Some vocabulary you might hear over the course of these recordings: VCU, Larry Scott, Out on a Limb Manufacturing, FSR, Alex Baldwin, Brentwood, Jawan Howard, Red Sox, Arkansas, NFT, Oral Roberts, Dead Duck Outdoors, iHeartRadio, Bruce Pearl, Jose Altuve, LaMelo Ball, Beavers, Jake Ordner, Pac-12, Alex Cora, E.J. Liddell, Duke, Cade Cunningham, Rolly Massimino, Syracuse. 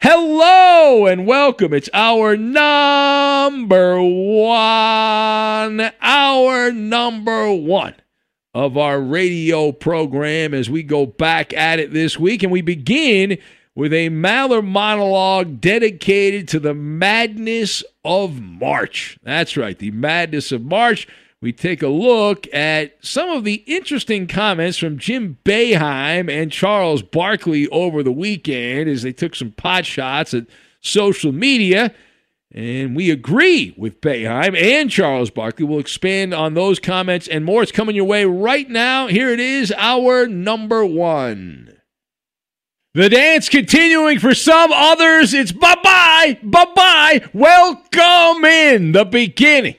Hello and welcome. It's hour number one of our radio program as we go back at it this week. And we begin with a Maller monologue dedicated to the madness of March. That's right, the madness of March. We take a look at some of the interesting comments from Jim Boeheim and Charles Barkley over the weekend as they took some pot shots at social media. And we agree with Boeheim and Charles Barkley. We'll expand on those comments and more. It's coming your way right now. Here it is, hour number one. The dance continuing for some others. It's bye-bye, bye-bye. Welcome in the beginning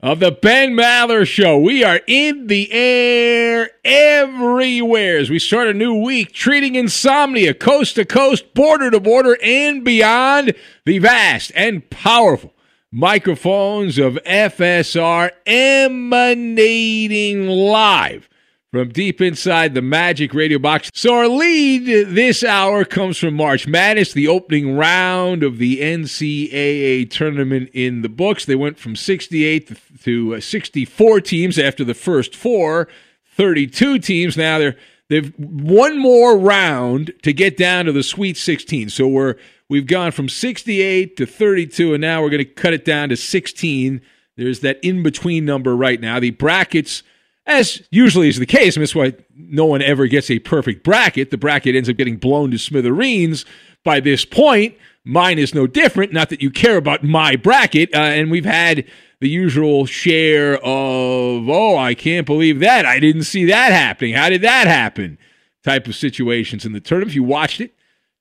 of the Ben Maller Show. We are in the air everywhere as we start a new week, treating insomnia coast to coast, border to border, and beyond. The vast and powerful microphones of FSR emanating live from deep inside the Magic Radio Box. So our lead this hour comes from March Madness, the opening round of the NCAA tournament in the books. They went from 68 to 64 teams after the first four, 32 teams. Now they've one more round to get down to the Sweet 16. So we've gone from 68 to 32, and now we're going to cut it down to 16. There's that in-between number right now. The brackets, as usually is the case, and that's why no one ever gets a perfect bracket. The bracket ends up getting blown to smithereens by this point. Mine is no different. Not that you care about my bracket. And we've had the usual share of, oh, I can't believe that. I didn't see that happening. How did that happen? Type of situations in the tournament. If you watched it,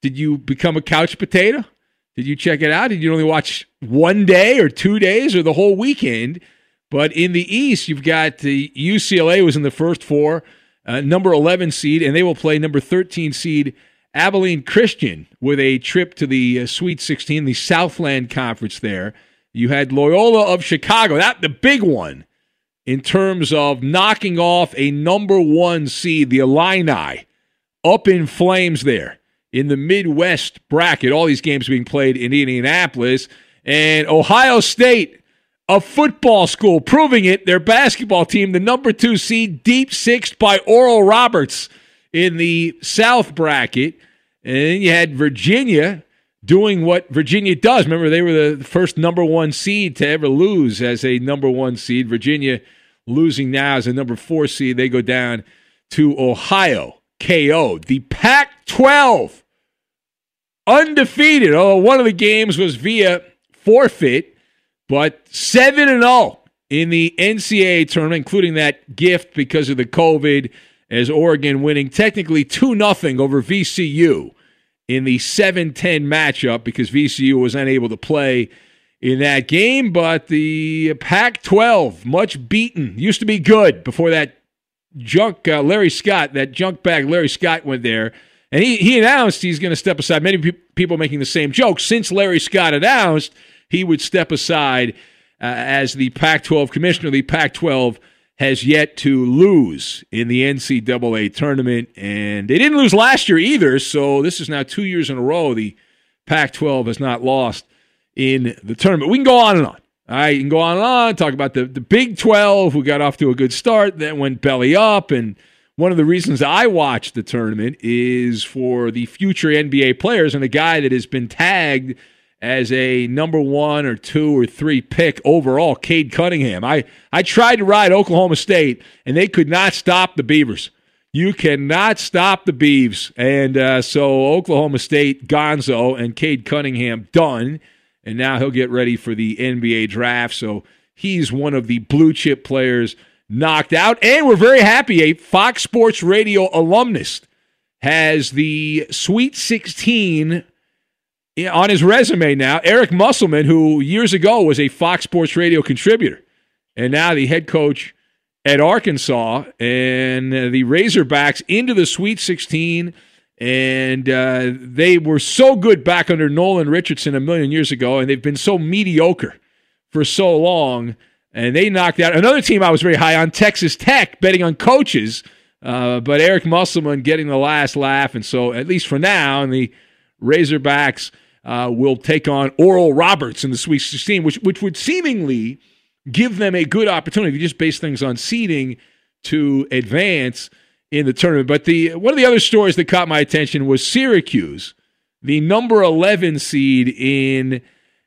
did you become a couch potato? Did you check it out? Did you only watch one day or 2 days or the whole weekend? But in the East, you've got the UCLA was in the first four, number 11 seed, and they will play number 13 seed Abilene Christian with a trip to the Sweet 16, the Southland Conference there. You had Loyola of Chicago, that the big one in terms of knocking off a number one seed, the Illini, up in flames there in the Midwest bracket. All these games being played in Indianapolis. And Ohio State, a football school, proving it. Their basketball team, the number two seed, deep sixth by Oral Roberts in the South bracket. And then you had Virginia doing what Virginia does. Remember, they were the first number one seed to ever lose as a number one seed. Virginia losing now as a number four seed. They go down to Ohio, KO'd. The Pac-12, undefeated. Oh, one of the games was via forfeit, but 7-0 in the NCAA tournament, including that gift because of the COVID, as Oregon winning technically 2-0 over VCU in the 7-10 matchup because VCU was unable to play in that game. But the Pac-12, much beaten, used to be good before that junk Larry Scott, that junk bag Larry Scott went there. And he announced he's going to step aside. Many people making the same joke. Since Larry Scott announced he would step aside as the Pac-12 commissioner, the Pac-12 has yet to lose in the NCAA tournament. And they didn't lose last year either, so this is now 2 years in a row the Pac-12 has not lost in the tournament. We can go on and on. All right, you can go on and on, talk about the Big 12, who got off to a good start, then went belly up. And one of the reasons I watched the tournament is for the future NBA players, and a guy that has been tagged as a number one or two or three pick overall, Cade Cunningham. I tried to ride Oklahoma State, and they could not stop the Beavers. You cannot stop the Beavs. And so Oklahoma State, Gonzo, and Cade Cunningham done. And now he'll get ready for the NBA draft. So he's one of the blue-chip players knocked out. And we're very happy a Fox Sports Radio alumnus has the Sweet 16 on his resume now. Eric Musselman, who years ago was a Fox Sports Radio contributor, and now the head coach at Arkansas, and the Razorbacks into the Sweet 16, and they were so good back under Nolan Richardson a million years ago, and they've been so mediocre for so long, and they knocked out another team I was very high on, Texas Tech, betting on coaches, but Eric Musselman getting the last laugh, and so at least for now, and the Razorbacks will take on Oral Roberts in the Sweet 16, which would seemingly give them a good opportunity if you just base things on seeding to advance in the tournament. But one of the other stories that caught my attention was Syracuse, the number 11 seed in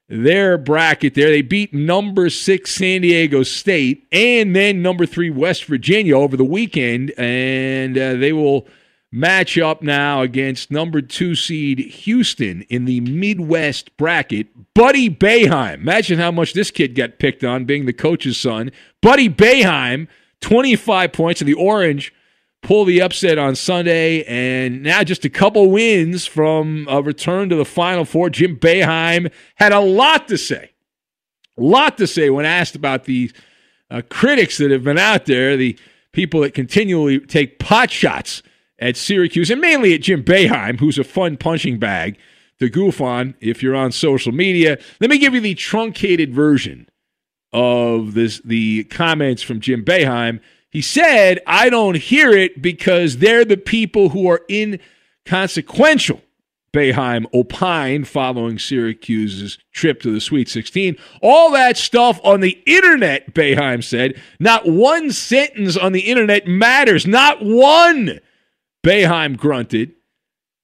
their bracket there. They beat number 6 San Diego State and then number 3 West Virginia over the weekend, and they will match up now against number 2 seed Houston in the Midwest bracket. Buddy Boeheim. Imagine how much this kid got picked on, being the coach's son. Buddy Boeheim, 25 points, and the Orange pull the upset on Sunday. And now just a couple wins from a return to the Final Four. Jim Boeheim had a lot to say when asked about the critics that have been out there, the people that continually take pot shots at Syracuse, and mainly at Jim Boeheim, who's a fun punching bag to goof on if you're on social media. Let me give you the truncated version of the comments from Jim Boeheim. He said, I don't hear it because they're the people who are inconsequential, Boeheim opined following Syracuse's trip to the Sweet 16. All that stuff on the internet, Boeheim said. Not one sentence on the internet matters. Not one, Boeheim grunted.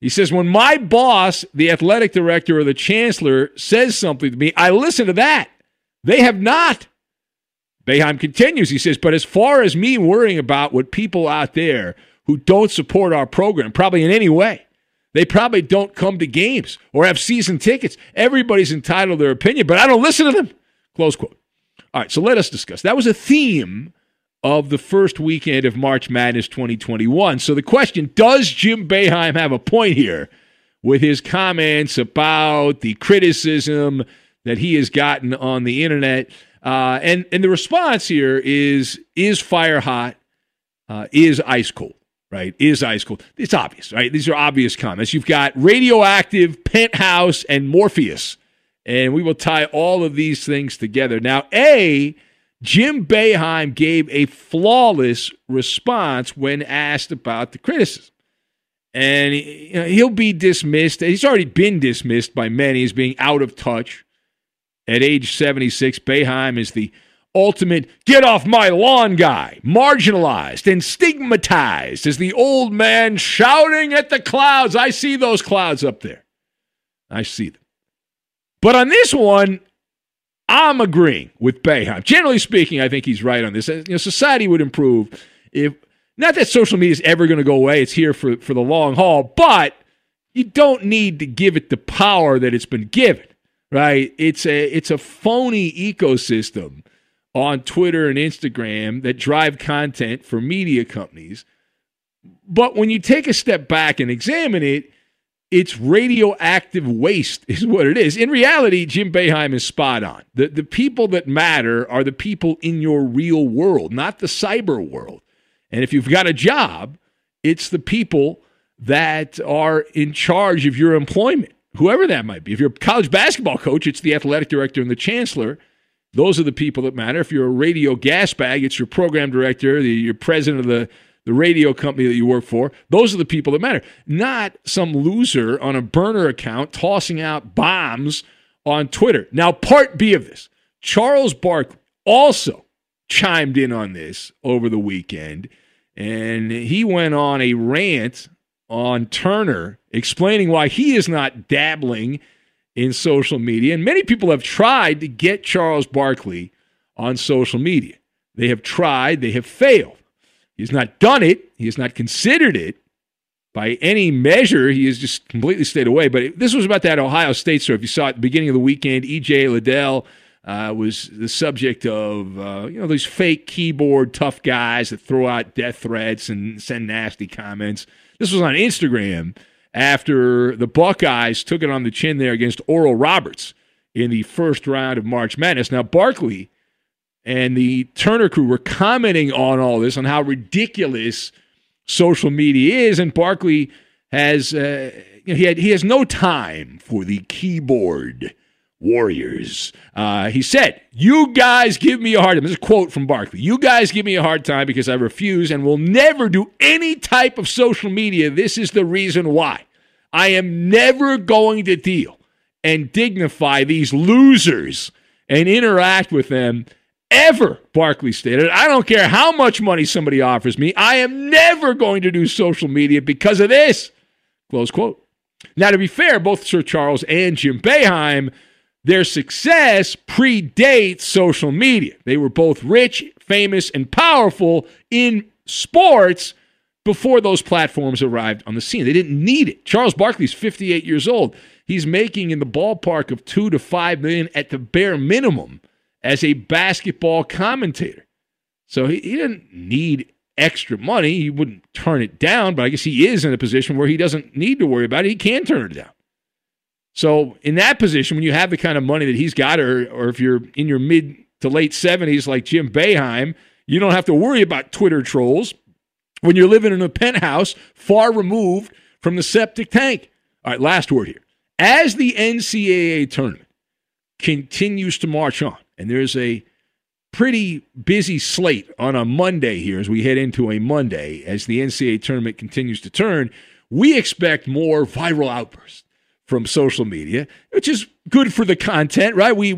He says, when my boss, the athletic director or the chancellor, says something to me, I listen to that. They have not. Boeheim continues. He says, but as far as me worrying about what people out there who don't support our program, probably in any way, they probably don't come to games or have season tickets. Everybody's entitled to their opinion, but I don't listen to them. Close quote. All right, so let us discuss. That was a theme of the first weekend of March Madness 2021. So the question, does Jim Boeheim have a point here with his comments about the criticism that he has gotten on the internet? And the response here is fire hot, is ice cold, right, is ice cold. It's obvious, right? These are obvious comments. You've got radioactive, penthouse, and Morpheus. And we will tie all of these things together. Now, A, Jim Boeheim gave a flawless response when asked about the criticism. And he'll be dismissed. He's already been dismissed by many as being out of touch. At age 76, Boeheim is the ultimate get-off-my-lawn guy, marginalized and stigmatized as the old man shouting at the clouds. I see those clouds up there. I see them. But on this one, I'm agreeing with Boeheim. Generally speaking, I think he's right on this. You know, society would improve if not that social media is ever going to go away. It's here for the long haul, but you don't need to give it the power that it's been given, right? It's a phony ecosystem on Twitter and Instagram that drive content for media companies. But when you take a step back and examine it, it's radioactive waste is what it is. In reality, Jim Boeheim is spot on. The people that matter are the people in your real world, not the cyber world. And if you've got a job, it's the people that are in charge of your employment, whoever that might be. If you're a college basketball coach, it's the athletic director and the chancellor. Those are the people that matter. If you're a radio gas bag, it's your program director, your president of the radio company that you work for. Those are the people that matter, not some loser on a burner account tossing out bombs on Twitter. Now, part B of this, Charles Barkley also chimed in on this over the weekend, and he went on a rant on Turner explaining why he is not dabbling in social media. And many people have tried to get Charles Barkley on social media. They have tried. They have failed. He has not done it. He has not considered it by any measure. He has just completely stayed away. But this was about that Ohio State story. If you saw it at the beginning of the weekend, E.J. Liddell was the subject of these fake keyboard tough guys that throw out death threats and send nasty comments. This was on Instagram after the Buckeyes took it on the chin there against Oral Roberts in the first round of March Madness. Now, Barkley and the Turner crew were commenting on all this, on how ridiculous social media is, and Barkley has he has no time for the keyboard warriors. He said, "You guys give me a hard time." This is a quote from Barkley. "You guys give me a hard time because I refuse and will never do any type of social media. This is the reason why. I am never going to deal and dignify these losers and interact with them ever," Barkley stated. "I don't care how much money somebody offers me. I am never going to do social media because of this," close quote. Now, to be fair, both Sir Charles and Jim Boeheim, their success predates social media. They were both rich, famous, and powerful in sports before those platforms arrived on the scene. They didn't need it. Charles Barkley's 58 years old. He's making in the ballpark of $2 to $5 million at the bare minimum as a basketball commentator. So he didn't need extra money. He wouldn't turn it down, but I guess he is in a position where he doesn't need to worry about it. He can turn it down. So in that position, when you have the kind of money that he's got, or if you're in your mid to late 70s like Jim Boeheim, you don't have to worry about Twitter trolls when you're living in a penthouse far removed from the septic tank. All right, last word here. As the NCAA tournament continues to march on, and there's a pretty busy slate on a Monday here as we head into a Monday, as the NCAA tournament continues to turn, we expect more viral outbursts from social media, which is good for the content, right? We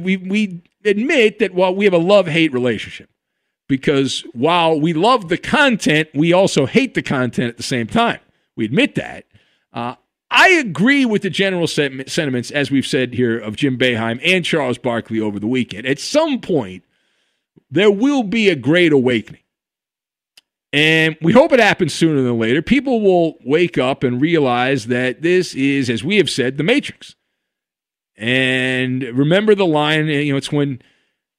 admit that we have a love-hate relationship, because while we love the content, we also hate the content at the same time. We admit that. I agree with the general sentiments, as we've said here, of Jim Boeheim and Charles Barkley over the weekend. At some point, there will be a great awakening, and we hope it happens sooner than later. People will wake up and realize that this is, as we have said, the Matrix. And remember the line, it's when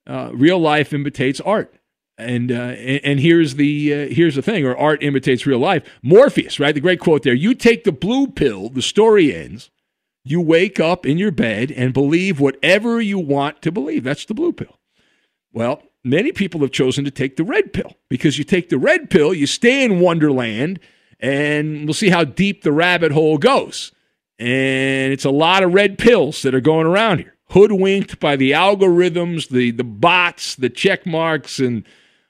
real life imitates art. And here's the thing, or art imitates real life. Morpheus, right? The great quote there. You take the blue pill, the story ends. You wake up in your bed and believe whatever you want to believe. That's the blue pill. Well, many people have chosen to take the red pill, because you take the red pill, you stay in Wonderland, and we'll see how deep the rabbit hole goes. And it's a lot of red pills that are going around here, hoodwinked by the algorithms, the bots, the check marks, and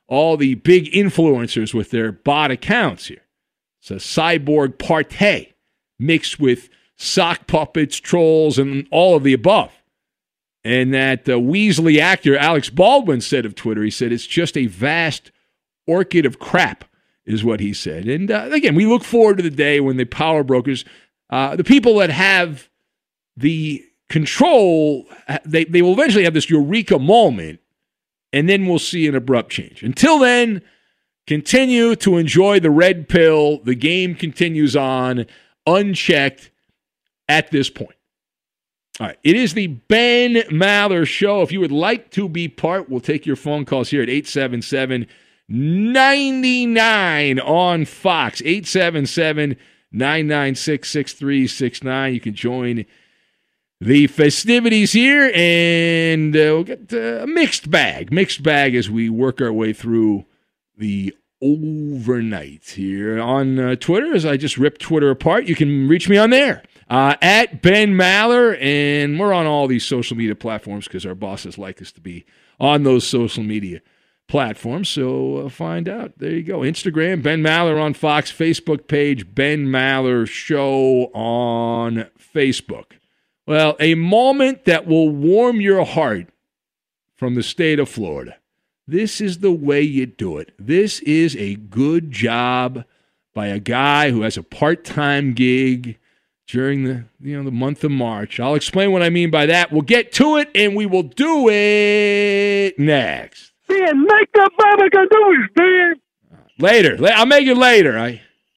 all the big influencers with their bot accounts here. It's a cyborg party mixed with sock puppets, trolls, and all of the above. And that Weasley actor Alex Baldwin said of Twitter, he said, it's just a vast orchid of crap, is what he said. And again, we look forward to the day when the power brokers, the people that have the control, they will eventually have this eureka moment, and then we'll see an abrupt change. Until then, continue to enjoy the red pill. The game continues on unchecked at this point. All right, it is the Ben Maller Show. If you would like to be part, we'll take your phone calls here at 877-99 on Fox, 877-996-6369. You can join the festivities here, and we'll get a mixed bag as we work our way through the overnight here on Twitter. As I just ripped Twitter apart, you can reach me on there. At Ben Maller, and we're on all these social media platforms because our bosses like us to be on those social media platforms, so find out. There you go. Instagram, Ben Maller on Fox. Facebook page, Ben Maller Show on Facebook. Well, a moment that will warm your heart from the state of Florida. This is the way you do it. This is a good job by a guy who has a part-time gig during the the month of March. I'll explain what I mean by that. We'll get to it, and we will do it next. Man, make that baby can do it, man. Later. I'll make it later.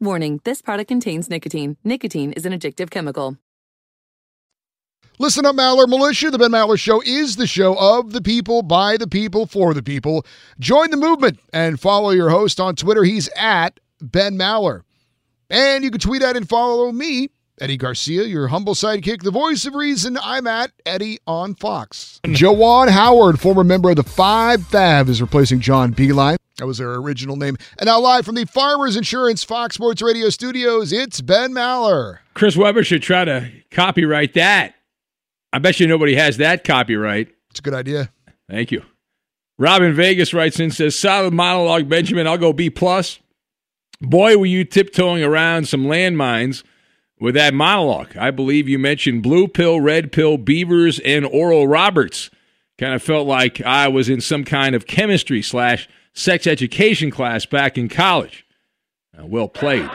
Warning, this product contains nicotine. Nicotine is an addictive chemical. Listen up, Maller Militia. The Ben Maller Show is the show of the people, by the people, for the people. Join the movement and follow your host on Twitter. He's at Ben Maller. And you can tweet at and follow me, Eddie Garcia, your humble sidekick, the voice of reason. I'm at Eddie on Fox. Jawan Howard, former member of the Five Fab, is replacing John Beeline. That was their original name. And now live from the Farmers Insurance Fox Sports Radio studios, it's Ben Maller. Chris Webber should try to copyright that. I bet you nobody has that copyright. It's a good idea. Thank you. Robin Vegas writes in, says, solid monologue, Benjamin. I'll go B+. Boy, were you tiptoeing around some landmines with that monologue. I believe you mentioned blue pill, red pill, Beavers, and Oral Roberts. Kind of felt like I was in some kind of chemistry/sex education class back in college. Well played.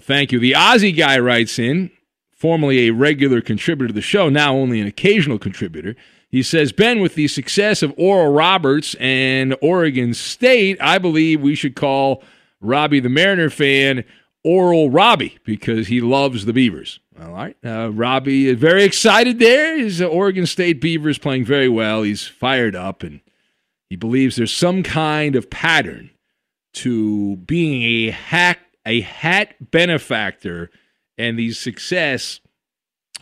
Thank you. The Aussie guy writes in, formerly a regular contributor to the show, now only an occasional contributor. He says, Ben, with the success of Oral Roberts and Oregon State, I believe we should call Robbie the Mariner fan Oral Robbie because he loves the Beavers. All right. Robbie is very excited there. His Oregon State Beavers playing very well. He's fired up, and he believes there's some kind of pattern to being a hat benefactor and the success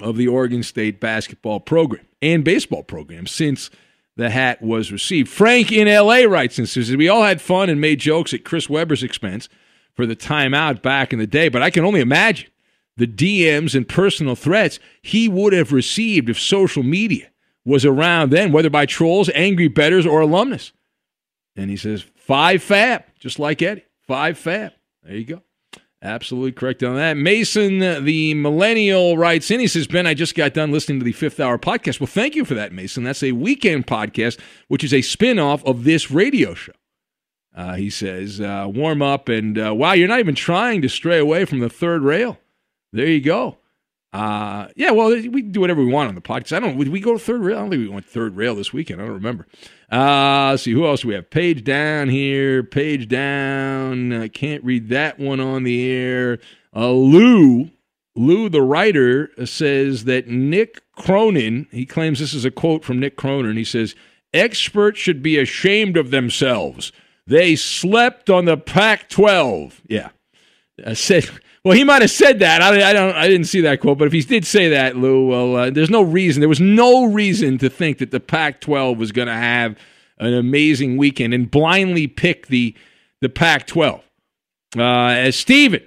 of the Oregon State basketball program and baseball program since the hat was received. Frank in LA writes and says, we all had fun and made jokes at Chris Webber's expense for the timeout back in the day, but I can only imagine the DMs and personal threats he would have received if social media was around then, whether by trolls, angry bettors, or alumnus. And he says, Five Fab, just like Eddie. Five Fab. There you go. Absolutely correct on that. Mason, the millennial, writes in. He says, Ben, I just got done listening to the Fifth Hour podcast. Well, thank you for that, Mason. That's a weekend podcast, which is a spinoff of this radio show. He says, warm up and, wow, you're not even trying to stray away from the third rail. There you go. Yeah, well, we can do whatever we want on the podcast. Would we go to third rail? I don't think we went third rail this weekend. I don't remember. Let's see, who else do we have? Page down here. Page down. I can't read that one on the air. Lou, the writer, says that Nick Cronin, he claims this is a quote from Nick Cronin. He says, experts should be ashamed of themselves. They slept on the Pac-12. Yeah. Well, he might have said that. I didn't see that quote, but if he did say that, Lou, well, there's no reason. There was no reason to think that the Pac-12 was going to have an amazing weekend and blindly pick the Pac-12. As Steven,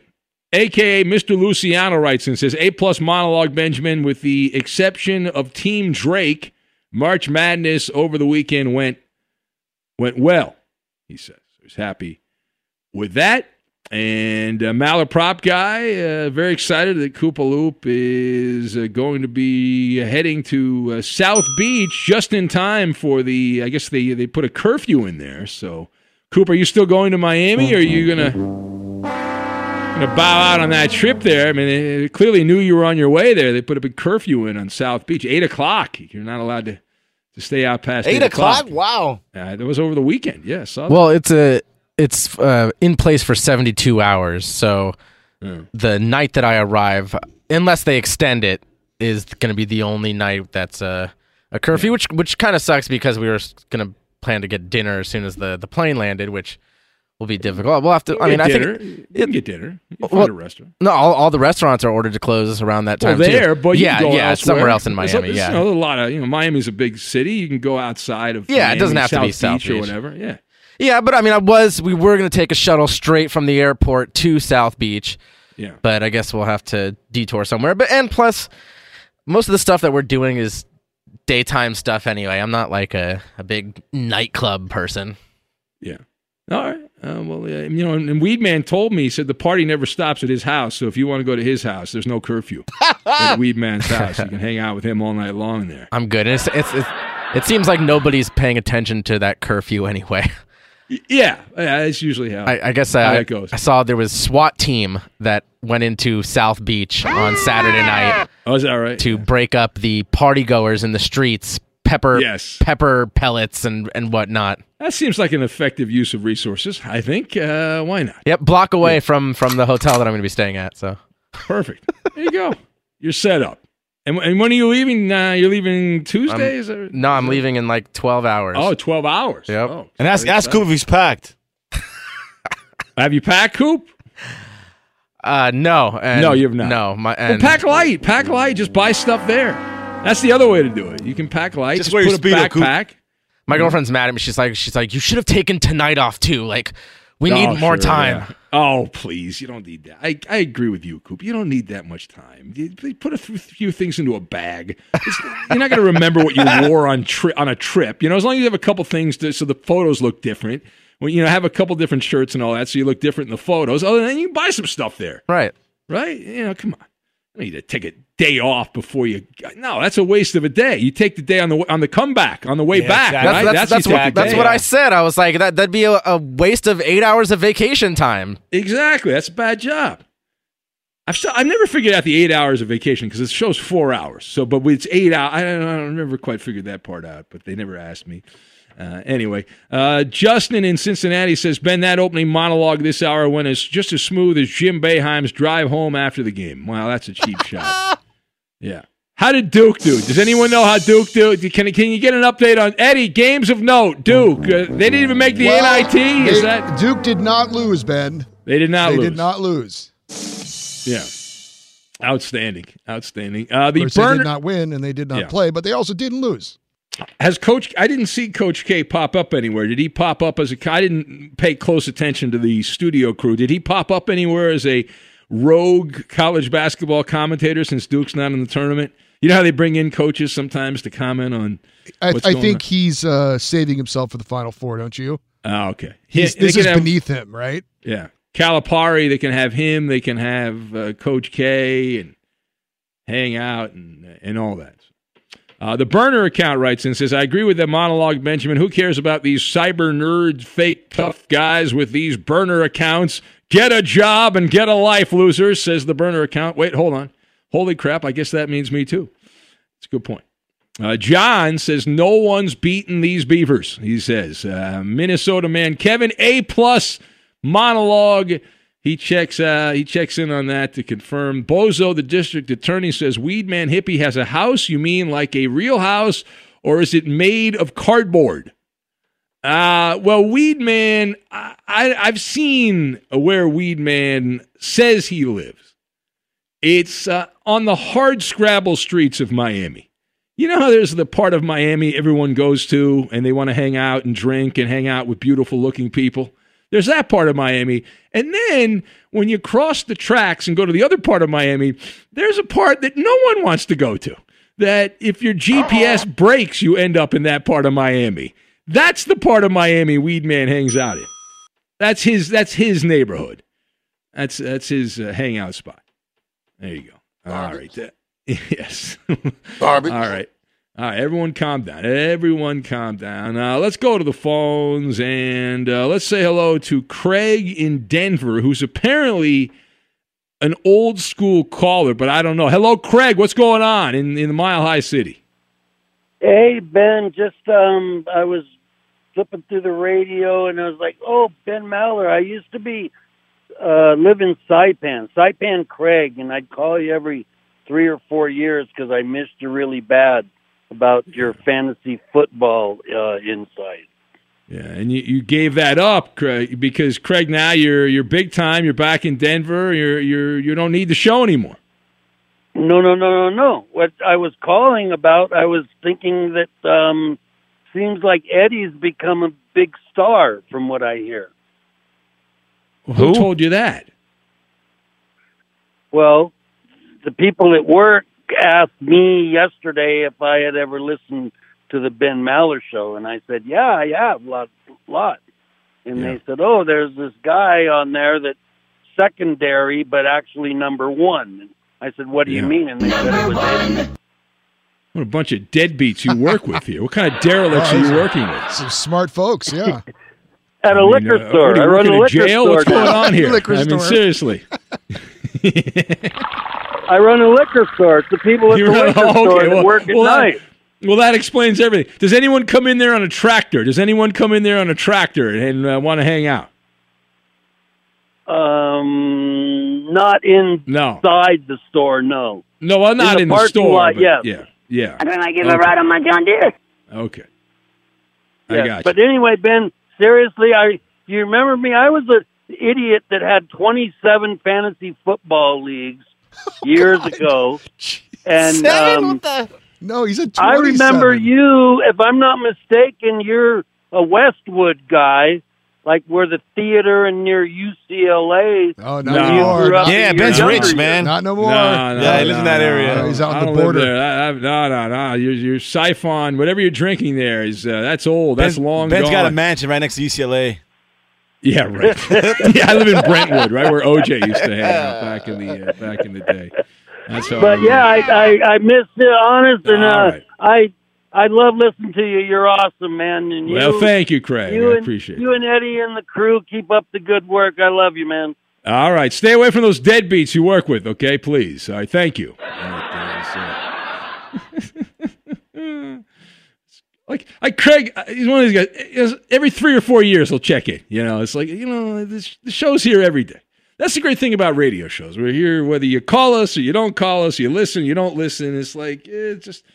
a.k.a. Mr. Luciano, writes and says, A+ monologue, Benjamin, with the exception of Team Drake, March Madness over the weekend went well, he says. He's happy with that. And Maller Prop Guy, very excited that Koopaloop is going to be heading to South Beach just in time for the, I guess they put a curfew in there. So, Coop, are you still going to Miami, or are you gonna bow out on that trip there? I mean, they clearly knew you were on your way there. They put a big curfew in on South Beach, 8 o'clock. You're not allowed to stay out past 8 o'clock. 8 o'clock? Wow. That was over the weekend, yeah. I saw that. Well, It's in place for 72 hours, so the night that I arrive, unless they extend it, is going to be the only night that's a curfew, which kind of sucks because we were going to plan to get dinner as soon as the plane landed, which will be difficult. We'll have to. I mean, dinner. I think you can get dinner. You can find a restaurant. No, all the restaurants are ordered to close around that time. But you can go elsewhere. Somewhere else in Miami. There's a lot of Miami's a big city. You can go outside of Miami, it doesn't have to be South Beach or whatever. Yeah, but I mean, we were going to take a shuttle straight from the airport to South Beach. Yeah, but I guess we'll have to detour somewhere. And plus, most of the stuff that we're doing is daytime stuff anyway. I'm not like a big nightclub person. Yeah. All right. And Weedman told me, he said the party never stops at his house. So if you want to go to his house, there's no curfew at Weedman's house. You can hang out with him all night long there. I'm good. It seems like nobody's paying attention to that curfew anyway. Yeah, it's usually how it goes. I saw there was SWAT team that went into South Beach on Saturday night. Oh, is that right? To break up the partygoers in the streets, pepper pellets and whatnot. That seems like an effective use of resources, I think. Why not? Yep, block away from the hotel that I'm going to be staying at. So perfect. There you go. You're set up. And when are you leaving? You're leaving Tuesday? I'm leaving in like 12 hours. Oh, 12 hours. Yep. Oh, and ask Coop if he's packed. Have you packed, Coop? No. No, you have not. No. Pack light. Pack light. Just buy stuff there. That's the other way to do it. You can pack light. Just put a backpack. My girlfriend's mad at me. She's like, you should have taken tonight off too. Like, we need more time. Yeah. Oh, please. You don't need that. I agree with you, Coop. You don't need that much time. You put a few things into a bag. You're not going to remember what you wore on a trip. As long as you have a couple things so the photos look different. Well, have a couple different shirts and all that so you look different in the photos. Other than that, you can buy some stuff there. Right? Come on. I need to take a day off before you. No, that's a waste of a day. You take the day on the comeback, on the way back. Exactly. Right? That's what I said. I was like, that'd be a waste of 8 hours of vacation time. Exactly. That's a bad job. I've never figured out the 8 hours of vacation because it shows 4 hours. But it's 8 hours. I don't never quite figured that part out, but they never asked me. Anyway, Justin in Cincinnati says, Ben, that opening monologue this hour went just as smooth as Jim Boeheim's drive home after the game. Wow, that's a cheap shot. Yeah. How did Duke do? Does anyone know how Duke do? Can you get an update on Eddie? Games of note, Duke. They didn't even make the NIT. Duke did not lose, Ben. They did not lose. Yeah. Outstanding. They did not win and they did not play, but they also didn't lose. I didn't see Coach K pop up anywhere. Did he pop up I didn't pay close attention to the studio crew. Did he pop up anywhere as a rogue college basketball commentator since Duke's not in the tournament? You know how they bring in coaches sometimes to comment on I think he's saving himself for the Final Four, don't you? Oh, okay. This is beneath him, right? Yeah. Calipari, they can have him. They can have Coach K and hang out and all that. The burner account writes in and says, I agree with that monologue, Benjamin. Who cares about these cyber nerd, fake, tough guys with these burner accounts? Get a job and get a life, losers, says the burner account. Wait, hold on. Holy crap, I guess that means me too. It's a good point. John says, no one's beaten these Beavers, he says. Minnesota man Kevin, A+ monologue. He checks in on that to confirm. Bozo, the district attorney, says, Weedman hippie has a house. You mean like a real house, or is it made of cardboard? Well, Weedman, I've seen where Weedman says he lives. It's on the hardscrabble streets of Miami. You know how there's the part of Miami everyone goes to, and they want to hang out and drink and hang out with beautiful-looking people? There's that part of Miami. And then when you cross the tracks and go to the other part of Miami, there's a part that no one wants to go to, that if your GPS breaks, you end up in that part of Miami. That's the part of Miami Weedman hangs out in. That's his neighborhood. That's his hangout spot. There you go. Garbage. All right. Yes. Garbage. All right, everyone calm down. Let's go to the phones, and let's say hello to Craig in Denver, who's apparently an old-school caller, but I don't know. Hello, Craig. What's going on in the Mile High City? Hey, Ben. Just I was flipping through the radio, and I was like, oh, Ben Maller. I used to live in Saipan, Craig, and I'd call you every 3 or 4 years because I missed you really bad about your fantasy football insight. Yeah, and you gave that up, Craig, because Craig, now you're big time. You're back in Denver. You don't need the show anymore. No. What I was calling about, I was thinking that seems like Eddie's become a big star from what I hear. Well, who told you that? Well, the people at work asked me yesterday if I had ever listened to the Ben Maller show, and I said, yeah, I have, a lot. And They said, oh, there's this guy on there that's secondary, but actually number one. And I said, what do you mean? And they said it was Eddie. What a bunch of deadbeats you work with here. What kind of derelicts are you working with? Some smart folks, yeah. At a liquor store. I run a liquor jail? Store. What's going on here? I mean, seriously. I run a liquor store. It's the people at the liquor store that work at night. Well, that explains everything. Does anyone come in there on a tractor? And want to hang out? Not inside the store, no. No, well, not in the store. Lot, but yes. Yeah. I mean, I give a ride on my John Deere. Okay. I got you. But anyway, Ben, seriously, you remember me? I was an idiot that had 27 fantasy football leagues years ago. Jeez. And no, he's a 27. I remember you, if I'm not mistaken, you're a Westwood guy, like where the theater and near UCLA. Oh, no more. Yeah, Ben's rich, man. Not no more. No, yeah, he lives in that area. He's out the border. No. Your siphon, whatever you're drinking there, is that's old. That's long gone. Ben's got a mansion right next to UCLA. Yeah, right. I live in Brentwood, right where OJ used to hang out back in the day. But yeah, I miss it, honest, and right. I love listening to you. You're awesome, man. And thank you, Craig. I appreciate it. You and Eddie and the crew, keep up the good work. I love you, man. All right, stay away from those deadbeats you work with, okay? Please. All right, thank you. Like Craig, he's one of these guys. Every 3 or 4 years, he'll check in. It's like the show's here every day. That's the great thing about radio shows. We're here whether you call us or you don't call us, you listen, you don't listen. It's like, does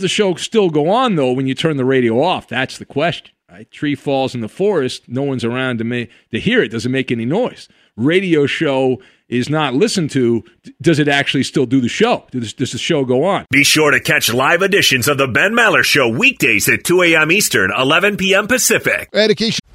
the show still go on, though, when you turn the radio off? That's the question, right? Tree falls in the forest. No one's around to hear it. Doesn't make any noise. Radio show is not listened to. Does it actually still do the show? Does the show go on? Be sure to catch live editions of The Ben Maller Show weekdays at 2 a.m. Eastern, 11 p.m. Pacific. Education.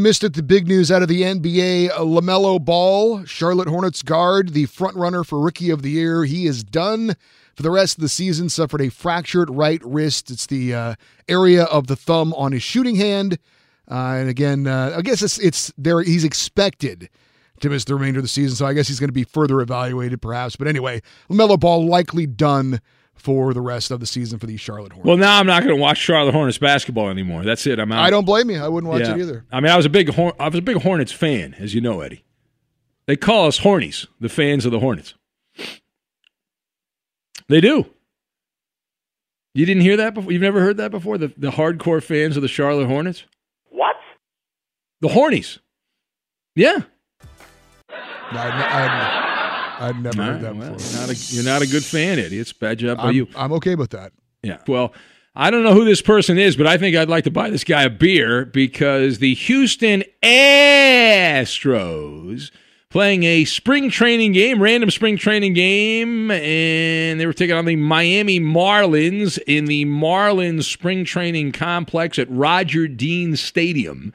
Missed it, the big news out of the NBA, LaMelo Ball, Charlotte Hornets guard, the frontrunner for Rookie of the Year. He is done for the rest of the season, suffered a fractured right wrist. It's the area of the thumb on his shooting hand. And again, I guess it's there. He's expected to miss the remainder of the season, so I guess he's going to be further evaluated perhaps. But anyway, LaMelo Ball likely done for the rest of the season for the Charlotte Hornets. Well, now I'm not going to watch Charlotte Hornets basketball anymore. That's it. I'm out. I don't blame you. I wouldn't watch it either. I mean, I was a big Hornets fan, as you know, Eddie. They call us Hornies, the fans of the Hornets. They do. You didn't hear that before? You've never heard that before? The hardcore fans of the Charlotte Hornets? What? The Hornies. Yeah. I've never heard that before. You're not a good fan, Eddie. It's a bad job by you. I'm okay with that. Yeah. Well, I don't know who this person is, but I think I'd like to buy this guy a beer because the Houston Astros playing a spring training game, random spring training game, and they were taking on the Miami Marlins in the Marlins spring training complex at Roger Dean Stadium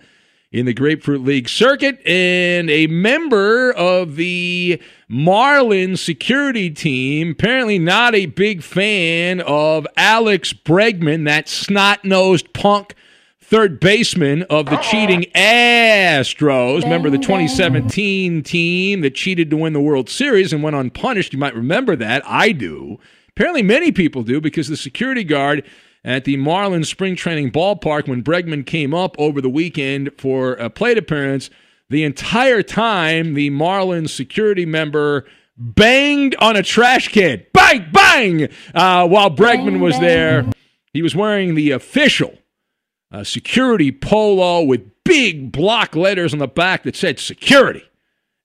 in the Grapefruit League circuit, and a member of the Marlins security team, apparently not a big fan of Alex Bregman, that snot-nosed punk third baseman of the cheating Astros, member of the 2017 team that cheated to win the World Series and went unpunished. You might remember that. I do. Apparently many people do, because the security guard at the Marlins spring training ballpark when Bregman came up over the weekend for a plate appearance, the entire time the Marlins security member banged on a trash can. Bang, bang! While Bregman was there, he was wearing the official security polo with big block letters on the back that said security.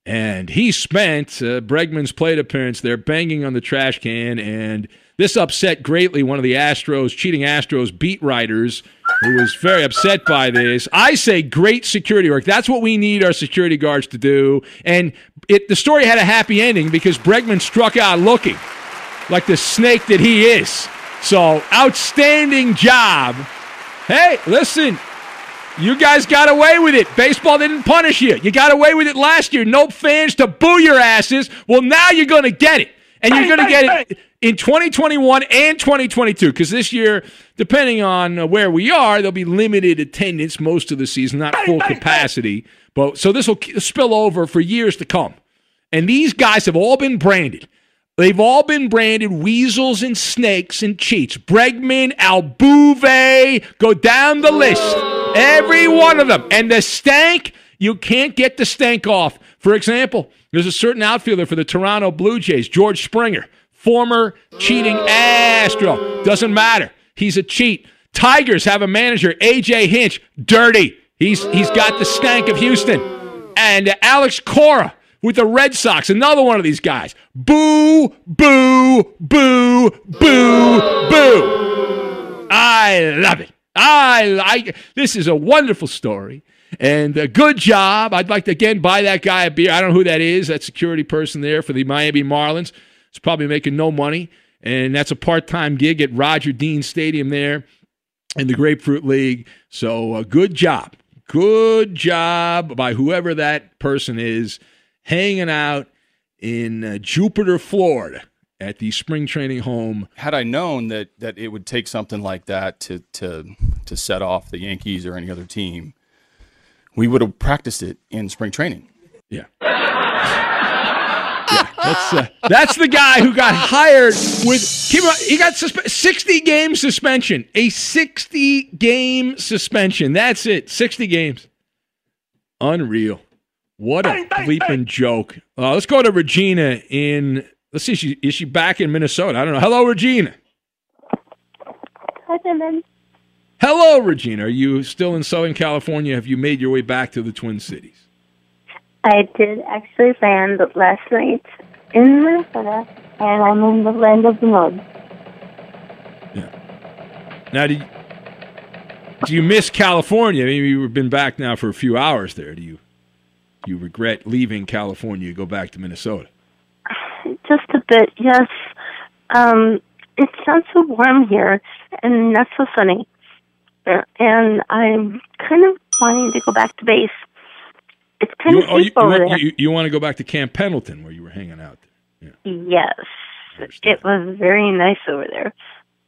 And he spent Bregman's plate appearance there banging on the trash can, and this upset greatly one of the Astros, cheating Astros beat writers, who was very upset by this. I say great security work. That's what we need our security guards to do. And the story had a happy ending because Bregman struck out looking like the snake that he is. So, outstanding job. Hey, listen, you guys got away with it. Baseball didn't punish you. You got away with it last year. No fans to boo your asses. Well, now you're going to get it. And you're going to get it in 2021 and 2022, because this year, depending on where we are, there'll be limited attendance most of the season, not full capacity. But so this will spill over for years to come. And these guys have all been branded. They've all been branded weasels and snakes and cheats. Bregman, Albuve, go down the list. Every one of them. And the stank, you can't get the stank off. For example, there's a certain outfielder for the Toronto Blue Jays, George Springer, former cheating Astro. Doesn't matter. He's a cheat. Tigers have a manager, A.J. Hinch, dirty. He's got the stank of Houston. And Alex Cora with the Red Sox, another one of these guys. Boo, boo, boo, boo, boo. I love it. This is a wonderful story. And good job. I'd like to, again, buy that guy a beer. I don't know who that is, that security person there for the Miami Marlins. He's probably making no money. And that's a part-time gig at Roger Dean Stadium there in the Grapefruit League. So good job. Good job by whoever that person is hanging out in Jupiter, Florida at the spring training home. Had I known that it would take something like that to set off the Yankees or any other team, we would have practiced it in spring training. Yeah. That's the guy who got hired with – he got 60-game suspension. A 60-game suspension. That's it. 60 games. Unreal. What a bleeping joke. Let's go to Regina in – let's see, is she back in Minnesota? I don't know. Hello, Regina. Hi, Simon. Hello, Regina. Are you still in Southern California? Have you made your way back to the Twin Cities? I did actually land last night in Minnesota, and I'm in the land of the mud. Yeah. Now, do you miss California? I mean, you've been back now for a few hours there. Do you regret leaving California to go back to Minnesota? Just a bit, yes. It's not so warm here and not so sunny. And I'm kind of wanting to go back to base. It's kind of safe over there. You want to go back to Camp Pendleton where you were hanging out there. Yeah. Yes. It was very nice over there.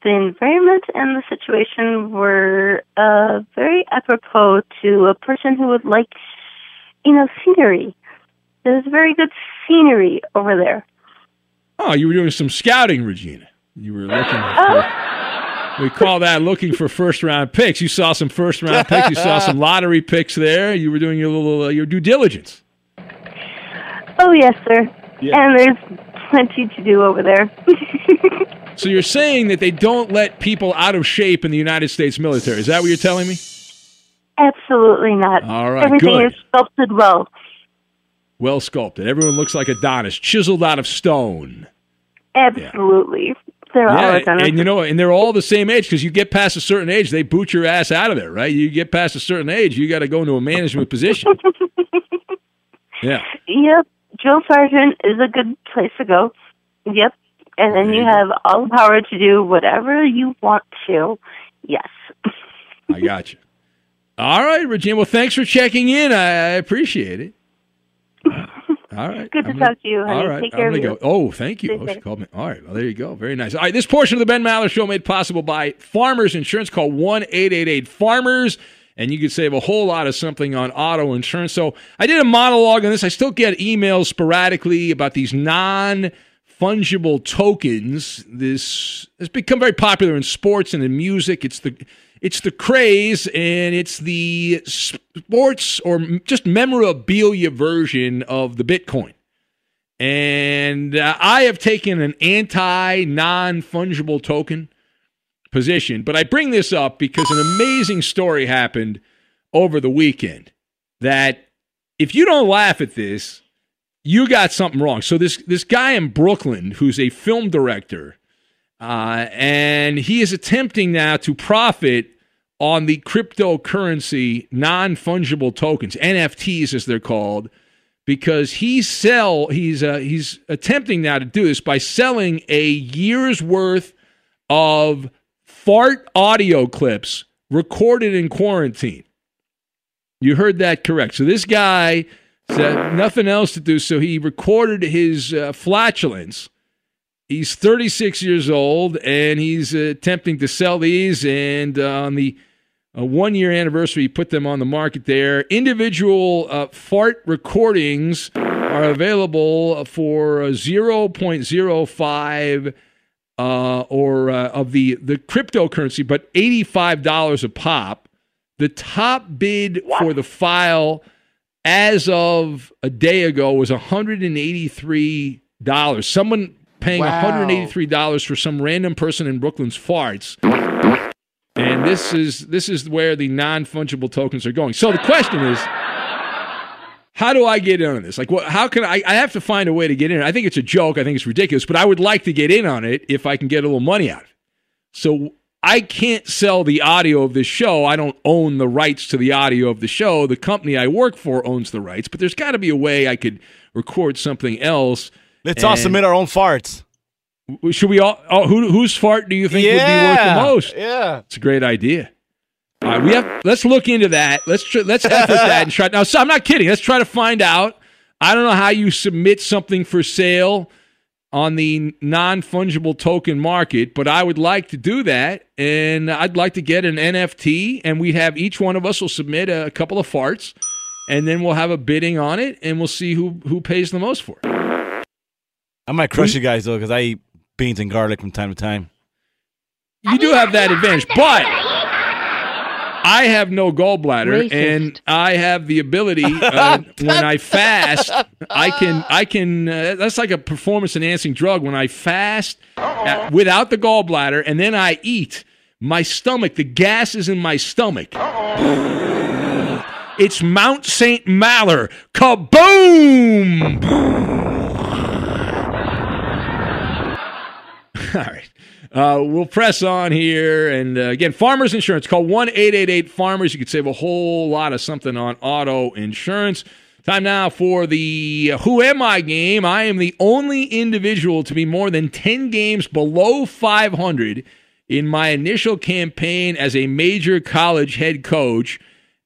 The environment and the situation were very apropos to a person who would like, scenery. There's very good scenery over there. Oh, you were doing some scouting, Regina. You were looking we call that looking for first-round picks. You saw some first-round picks. You saw some lottery picks there. You were doing your little your due diligence. Oh, yes, sir. Yeah. And there's plenty to do over there. So you're saying that they don't let people out of shape in the United States military. Is that what you're telling me? Absolutely not. All right, everything is sculpted well. Well sculpted. Everyone looks like Adonis, chiseled out of stone. Absolutely. Yeah. They're all Adonis. And they're all the same age because you get past a certain age, they boot your ass out of there, right? You get past a certain age, you got to go into a management position. Yeah. Yep. Drill sergeant is a good place to go. Yep. And then you have all the power to do whatever you want to. Yes. I got you. All right, Regina. Well, thanks for checking in. I appreciate it. All right. Good to talk to you, honey. All right. Take care of you. Oh, thank you. Oh, she called me. All right. Well, there you go. Very nice. All right. This portion of the Ben Maller Show made possible by Farmers Insurance. Call 1-888-FARMERS, and you could save a whole lot of something on auto insurance. So I did a monologue on this. I still get emails sporadically about these non-fungible tokens. This has become very popular in sports and in music. It's the craze, and it's the sports or just memorabilia version of the Bitcoin. And I have taken an anti-non-fungible token position, but I bring this up because an amazing story happened over the weekend that if you don't laugh at this, you got something wrong. So this guy in Brooklyn who's a film director, and he is attempting now to profit on the cryptocurrency non-fungible tokens, NFTs as they're called, because he's attempting now to do this by selling a year's worth of fart audio clips recorded in quarantine. You heard that correct. So this guy said nothing else to do, so he recorded his flatulence. He's 36 years old, and he's attempting to sell these, and on the one-year anniversary, he put them on the market there. Individual fart recordings are available for 0.05 of the cryptocurrency, but $85 a pop. The top bid for the file as of a day ago was $183. Someone paying $183 for some random person in Brooklyn's farts. And this is where the non-fungible tokens are going. So the question is, how do I get in on this? Like, how can I have to find a way to get in. I think it's a joke. I think it's ridiculous. But I would like to get in on it if I can get a little money out of it. So I can't sell the audio of this show. I don't own the rights to the audio of the show. The company I work for owns the rights, but there's got to be a way I could record something else. Let's all submit our own farts. Should we all? Oh, whose fart do you think would be worth the most? Yeah, it's a great idea. All right, let's look into that. Let's effort that and try. Now, so I'm not kidding. Let's try to find out. I don't know how you submit something for sale on the non-fungible token market, but I would like to do that, and I'd like to get an NFT, and we'd have each one of us will submit a couple of farts, and then we'll have a bidding on it, and we'll see who pays the most for it. I might crush you guys, though, because I eat beans and garlic from time to time. You do have that advantage, but I have no gallbladder, and I have the ability when I fast, I can that's like a performance-enhancing drug. When I fast without the gallbladder, and then I eat, my stomach, the gas is in my stomach. It's Mount St. Maller. Kaboom! All right. We'll press on here. And, again, Farmers Insurance. Call 1-888-FARMERS. You could save a whole lot of something on auto insurance. Time now for the Who Am I game. I am the only individual to be more than 10 games below 500 in my initial campaign as a major college head coach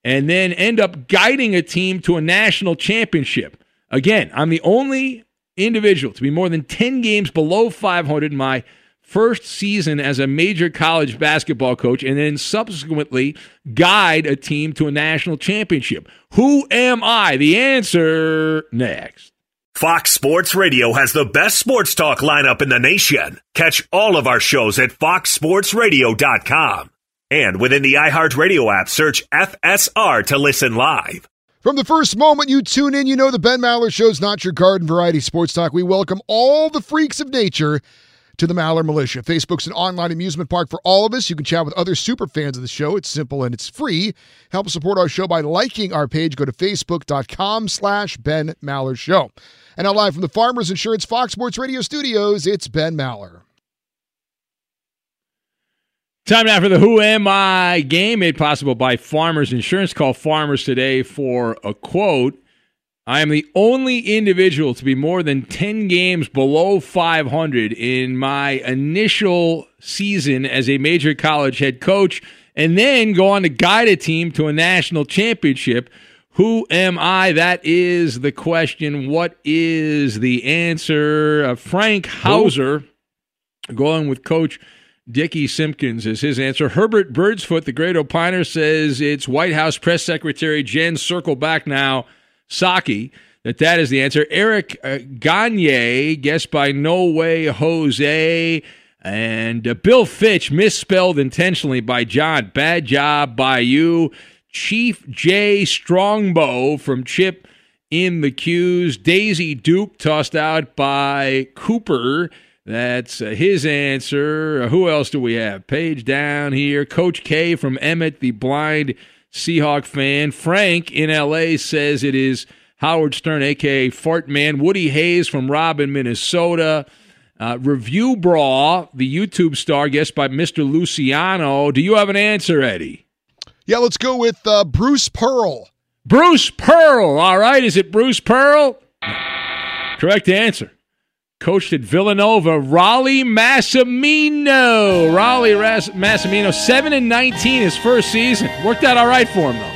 and then end up guiding a team to a national championship. Again, I'm the only individual to be more than 10 games below 500 in my first season as a major college basketball coach and then subsequently guide a team to a national championship. Who am I? The answer next. Fox Sports Radio has the best sports talk lineup in the nation. Catch all of our shows at foxsportsradio.com. And within the iHeartRadio app, search FSR to listen live. From the first moment you tune in, you know the Ben Maller Show's not your garden variety sports talk. We welcome all the freaks of nature to the Maller Militia. Facebook's an online amusement park for all of us. You can chat with other super fans of the show. It's simple and it's free. Help support our show by liking our page. Go to facebook.com/Ben Maller Show. And now live from the Farmers Insurance Fox Sports Radio studios, it's Ben Maller. Time now for the Who Am I game, made possible by Farmers Insurance. Call Farmers today for a quote. I am the only individual to be more than 10 games below 500 in my initial season as a major college head coach and then go on to guide a team to a national championship. Who am I? That is the question. What is the answer? Frank Hauser going with Coach Dickie Simpkins is his answer. Herbert Birdsfoot, the great opiner, says it's White House Press Secretary Jen Circle Back Now Saki, that is the answer. Eric Gagne, guessed by No Way Jose. And Bill Fitch, misspelled intentionally by John. Bad job by you. Chief J. Strongbow from Chip in the Q's. Daisy Duke, tossed out by Cooper. That's his answer. Who else do we have? Page down here. Coach K from Emmett, the blind Seahawk fan. Frank in L.A. says it is Howard Stern, a.k.a. Fart Man. Woody Hayes from Robin, Minnesota. Review Braw, the YouTube star, guessed by Mr. Luciano. Do you have an answer, Eddie? Yeah, let's go with Bruce Pearl. Bruce Pearl. All right, is it Bruce Pearl? Correct answer. Coached at Villanova, Rolly Massimino. Rolly Massimino, 7-19 his first season. Worked out all right for him, though.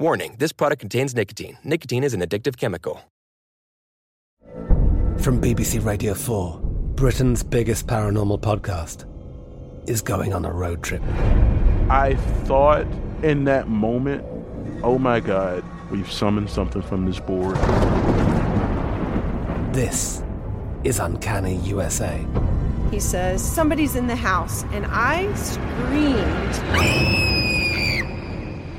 Warning, this product contains nicotine. Nicotine is an addictive chemical. From BBC Radio 4, Britain's biggest paranormal podcast is going on a road trip. I thought in that moment, oh my God, we've summoned something from this board. This is Uncanny USA. He says, somebody's in the house, and I screamed.